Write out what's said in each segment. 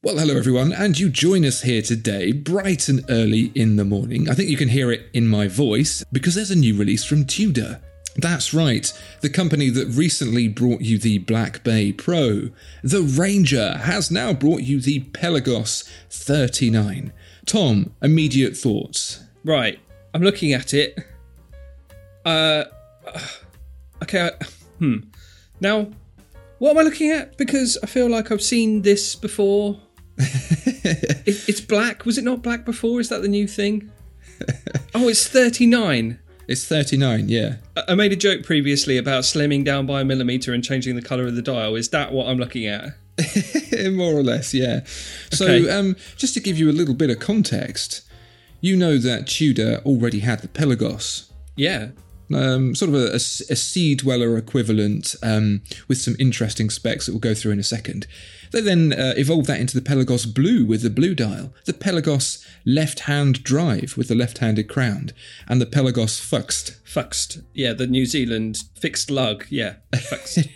Well, hello everyone, and you join us here today, bright and early in the morning. I think you can hear it in my voice, because there's a new release from Tudor. That's right, the company that recently brought you the Black Bay Pro. The Ranger has now brought you the Pelagos 39. Tom, immediate thoughts? Right, I'm looking at it. Now, what am I looking at? Because I feel like I've seen this before. It's black. Was it not black before? Is that the new thing? Oh, it's 39. It's 39, yeah. I made a joke previously about slimming down by a millimeter and changing the colour of the dial. Is that what I'm looking at? More or less, yeah. Okay. So just to give you a little bit of context, you know that Tudor already had the Pelagos. Yeah. Sort of a sea dweller equivalent with some interesting specs that we'll go through in a second. They then evolved that into the Pelagos Blue with the blue dial, the Pelagos left-hand drive with the left-handed crown, and the Pelagos Fuxt. Fuxt, yeah, the New Zealand fixed lug, yeah, Fuxt.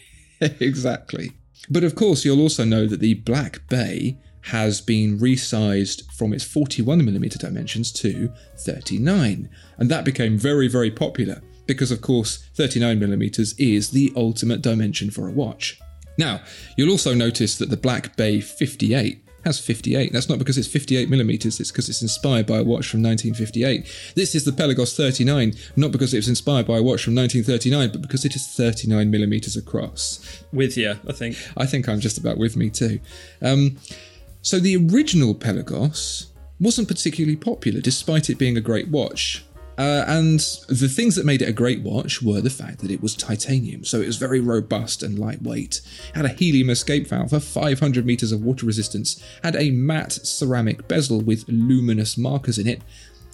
Exactly. But of course, you'll also know that the Black Bay has been resized from its 41mm dimensions to 39, and that became very, very popular. Because, of course, 39mm is the ultimate dimension for a watch. Now, you'll also notice that the Black Bay 58 has 58. That's not because it's 58mm, it's because it's inspired by a watch from 1958. This is the Pelagos 39, not because it was inspired by a watch from 1939, but because it is 39mm across. With you, I think. I think I'm just about with me too. So the original Pelagos wasn't particularly popular, despite it being a great watch. And the things that made it a great watch were the fact that it was titanium, so it was very robust and lightweight, had a helium escape valve, a 500 metres of water resistance, had a matte ceramic bezel with luminous markers in it,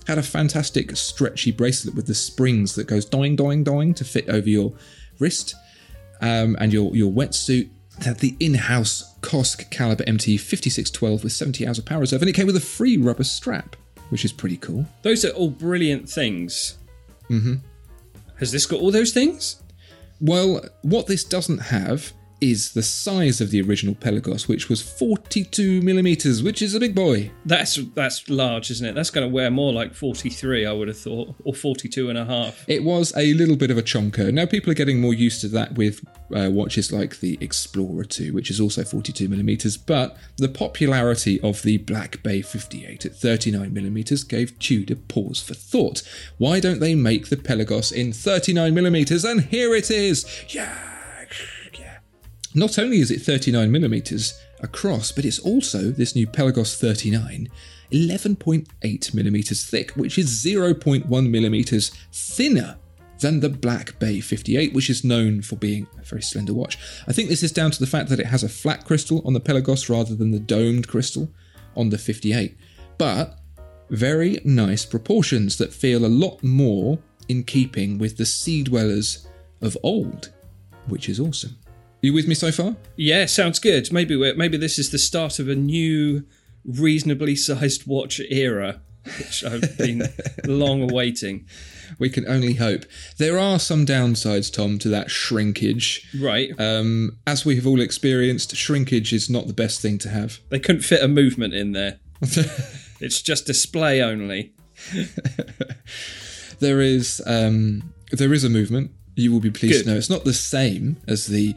had a fantastic stretchy bracelet with the springs that goes doing, doing, doing to fit over your wrist and your wetsuit. Had the in-house Cosc caliber MT5612 with 70 hours of power reserve, and it came with a free rubber strap, which is pretty cool. Those are all brilliant things. Mm-hmm. Has this got all those things? Well, what this doesn't have is the size of the original Pelagos, which was 42mm, which is a big boy. That's large, isn't it? That's going to wear more like 43, I would have thought, or 42 and a half. It was a little bit of a chonker. Now people are getting more used to that with watches like the Explorer II, which is also 42mm, but the popularity of the Black Bay 58 at 39mm gave Tudor pause for thought. Why don't they make the Pelagos in 39mm? And here it is! Yeah! Not only is it 39mm across, but it's also, this new Pelagos 39, 11.8mm thick, which is 0.1mm thinner than the Black Bay 58, which is known for being a very slender watch. I think this is down to the fact that it has a flat crystal on the Pelagos rather than the domed crystal on the 58. But very nice proportions that feel a lot more in keeping with the sea dwellers of old, which is awesome. You with me so far? Yeah, sounds good. Maybe this is the start of a new, reasonably sized watch era, which I've been long awaiting. We can only hope. There are some downsides, Tom, to that shrinkage. Right. As we have all experienced, shrinkage is not the best thing to have. They couldn't fit a movement in there. It's just display only. There is a movement. You will be pleased to know it's not the same as the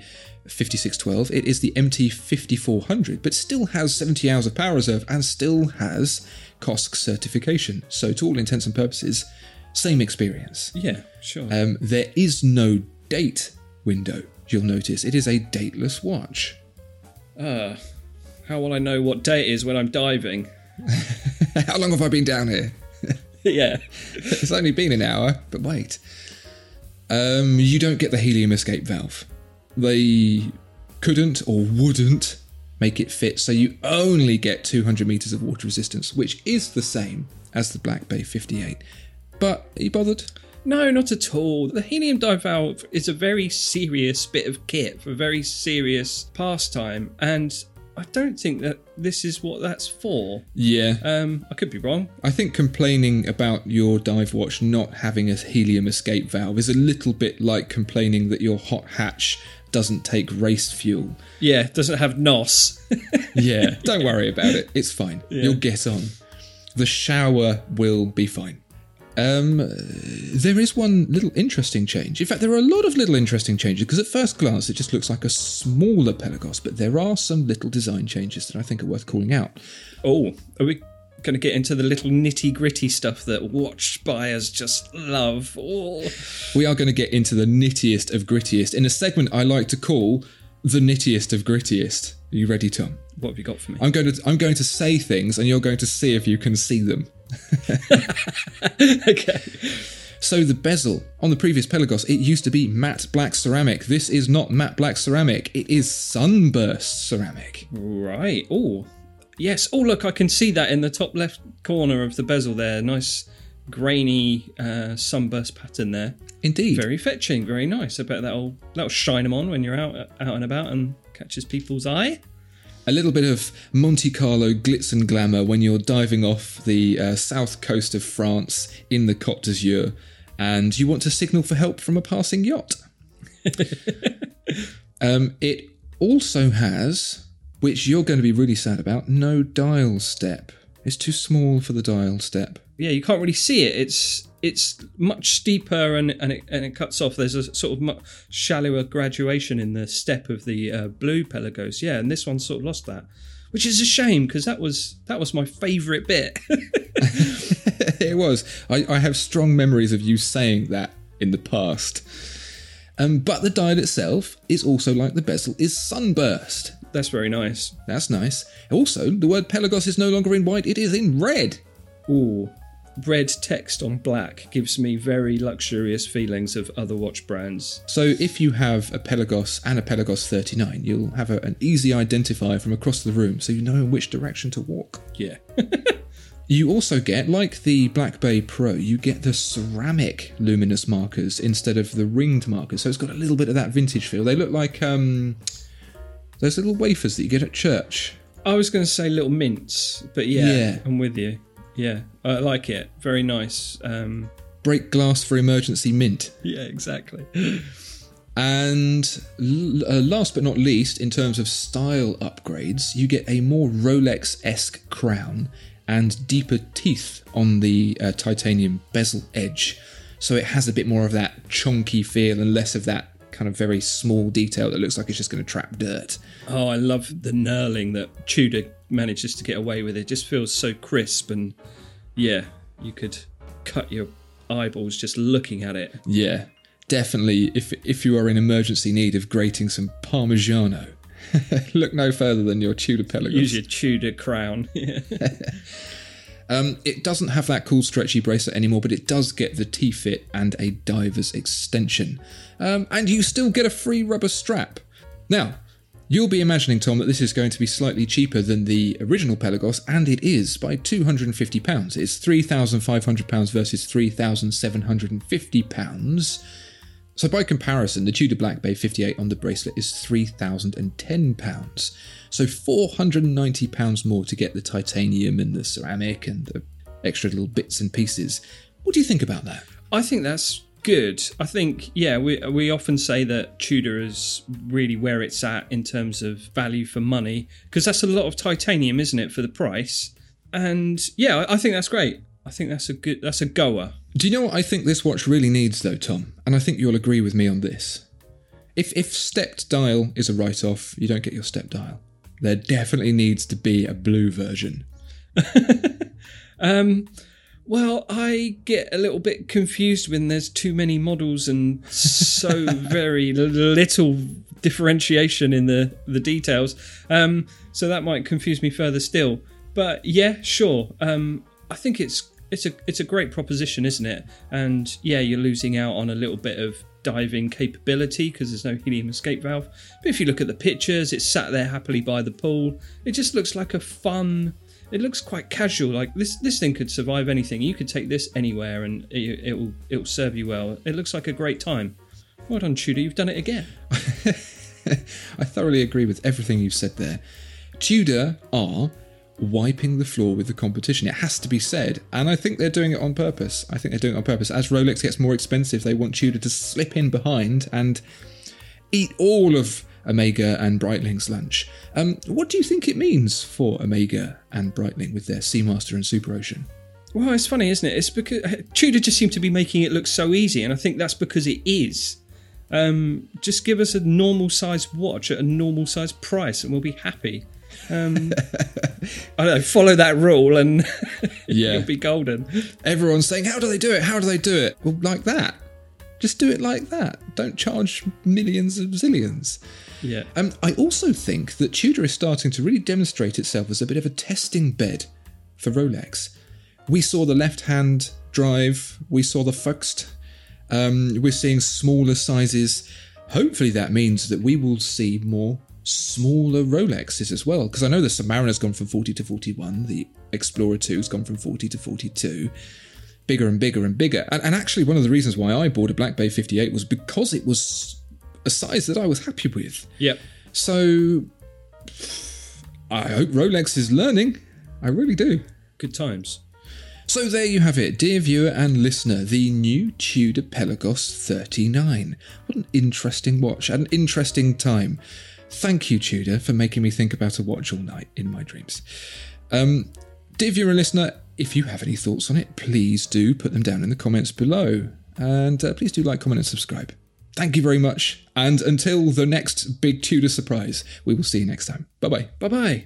5612. It is the MT5400, but still has 70 hours of power reserve and still has Cosc certification. So to all intents and purposes, same experience. Yeah, sure. There is no date window, you'll notice. It is a dateless watch. How will I know what day it is when I'm diving? How long have I been down here? Yeah. It's only been an hour, but wait. You don't get the helium escape valve. They couldn't or wouldn't make it fit, so you only get 200 metres of water resistance, which is the same as the Black Bay 58. But are you bothered? No, not at all. The helium dive valve is a very serious bit of kit for a very serious pastime, and I don't think that this is what that's for. Yeah. I could be wrong. I think complaining about your dive watch not having a helium escape valve is a little bit like complaining that your hot hatch doesn't take race fuel. Yeah, doesn't have NOS. Yeah, don't worry about it. It's fine. Yeah. You'll get on. The shower will be fine. There is one little interesting change. In fact, there are a lot of little interesting changes, because at first glance it just looks like a smaller Pelagos, but there are some little design changes that I think are worth calling out. Oh, are we going to get into the little nitty-gritty stuff that watch buyers just love? Oh. We are going to get into the nittiest of grittiest in a segment I like to call the nittiest of grittiest. Are you ready, Tom? What have you got for me? I'm going to say things and you're going to see if you can see them. Okay. So the bezel on the previous Pelagos, it used to be matte black ceramic. This is not matte black ceramic. It is sunburst ceramic. Right. Oh, yes. Oh, look, I can see that in the top left corner of the bezel there. Nice grainy sunburst pattern there. Indeed. Very fetching. Very nice. I bet that'll shine them on when you're out and about and catches people's eye. A little bit of Monte Carlo glitz and glamour when you're diving off the south coast of France in the Côte d'Azur and you want to signal for help from a passing yacht. It also has, which you're going to be really sad about, no dial step. It's too small for the dial step. Yeah, you can't really see it. It's much steeper and it cuts off. There's a sort of much shallower graduation in the step of the blue Pelagos. Yeah, and this one sort of lost that, which is a shame because that was my favourite bit. It was. I have strong memories of you saying that in the past. But the dial itself is also, like the bezel, is sunburst. That's very nice. That's nice. Also, the word Pelagos is no longer in white. It is in red. Ooh. Red text on black gives me very luxurious feelings of other watch brands. So if you have a Pelagos and a Pelagos 39, you'll have an easy identifier from across the room, so you know in which direction to walk. Yeah. You also get, like the Black Bay Pro, you get the ceramic luminous markers instead of the ringed markers, so it's got a little bit of that vintage feel. They look like those little wafers that you get at church. I was going to say little mints, but yeah. I'm with you. Yeah, I like it. Very nice. Break glass for emergency mint. Yeah, exactly. And last but not least, in terms of style upgrades, you get a more Rolex-esque crown and deeper teeth on the titanium bezel edge. So it has a bit more of that chonky feel and less of that kind of very small detail that looks like it's just going to trap dirt. Oh, I love the knurling that Tudor manages to get away with. It just feels so crisp, and yeah, you could cut your eyeballs just looking at it. Yeah, definitely. If you are in emergency need of grating some Parmigiano, look no further than your Tudor Pelagos. Use your Tudor crown. It doesn't have that cool stretchy bracelet anymore, but it does get the T-fit and a diver's extension. And you still get a free rubber strap. Now, you'll be imagining, Tom, that this is going to be slightly cheaper than the original Pelagos, and it is, by £250. It's £3,500 versus £3,750. So by comparison, the Tudor Black Bay 58 on the bracelet is £3,010. So £490 more to get the titanium and the ceramic and the extra little bits and pieces. What do you think about that? I think that's good. I think, yeah, we often say that Tudor is really where it's at in terms of value for money, because that's a lot of titanium, isn't it, for the price? And yeah, I think that's great. I think that's a goer. Do you know what I think this watch really needs though, Tom? And I think you'll agree with me on this. If stepped dial is a write-off, you don't get your step dial. There definitely needs to be a blue version. Well, I get a little bit confused when there's too many models and so very little differentiation in the details. So that might confuse me further still. But yeah, sure. I think it's a great proposition, isn't it? And yeah, you're losing out on a little bit of diving capability because there's no helium escape valve. But if you look at the pictures, it's sat there happily by the pool. It just looks like a fun... It looks quite casual. Like this thing could survive anything. You could take this anywhere, and it'll serve you well. It looks like a great time. Well done, Tudor. You've done it again. I thoroughly agree with everything you've said there. Tudor are wiping the floor with the competition. It has to be said, and I think they're doing it on purpose. As Rolex gets more expensive, they want Tudor to slip in behind and eat all of Omega and Breitling's lunch. What do you think it means for Omega and Breitling with their Seamaster and Super Ocean? Well, it's funny, isn't it? It's because Tudor just seem to be making it look so easy, and I think that's because it is. Just give us a normal size watch at a normal size price, and we'll be happy. I don't know, follow that rule, and yeah, you'll be golden. Everyone's saying, "How do they do it? How do they do it?" Well, like that. Just do it like that. Don't charge millions and zillions. Yeah. I also think that Tudor is starting to really demonstrate itself as a bit of a testing bed for Rolex. We saw the left-hand drive. We saw the Fuxt. We're seeing smaller sizes. Hopefully that means that we will see more smaller Rolexes as well. Because I know the Submariner's gone from 40 to 41. The Explorer II has gone from 40 to 42. Bigger and bigger and bigger. And actually, one of the reasons why I bought a Black Bay 58 was because it was a size that I was happy with. Yep. So I hope Rolex is learning. I really do. Good times. So there you have it, dear viewer and listener, the new Tudor Pelagos 39. What an interesting watch, an interesting time. Thank you, Tudor, for making me think about a watch all night in my dreams. Dear viewer and listener, if you have any thoughts on it, please do put them down in the comments below. And please do like, comment and subscribe. Thank you very much. And until the next big Tudor surprise, we will see you next time. Bye-bye. Bye-bye.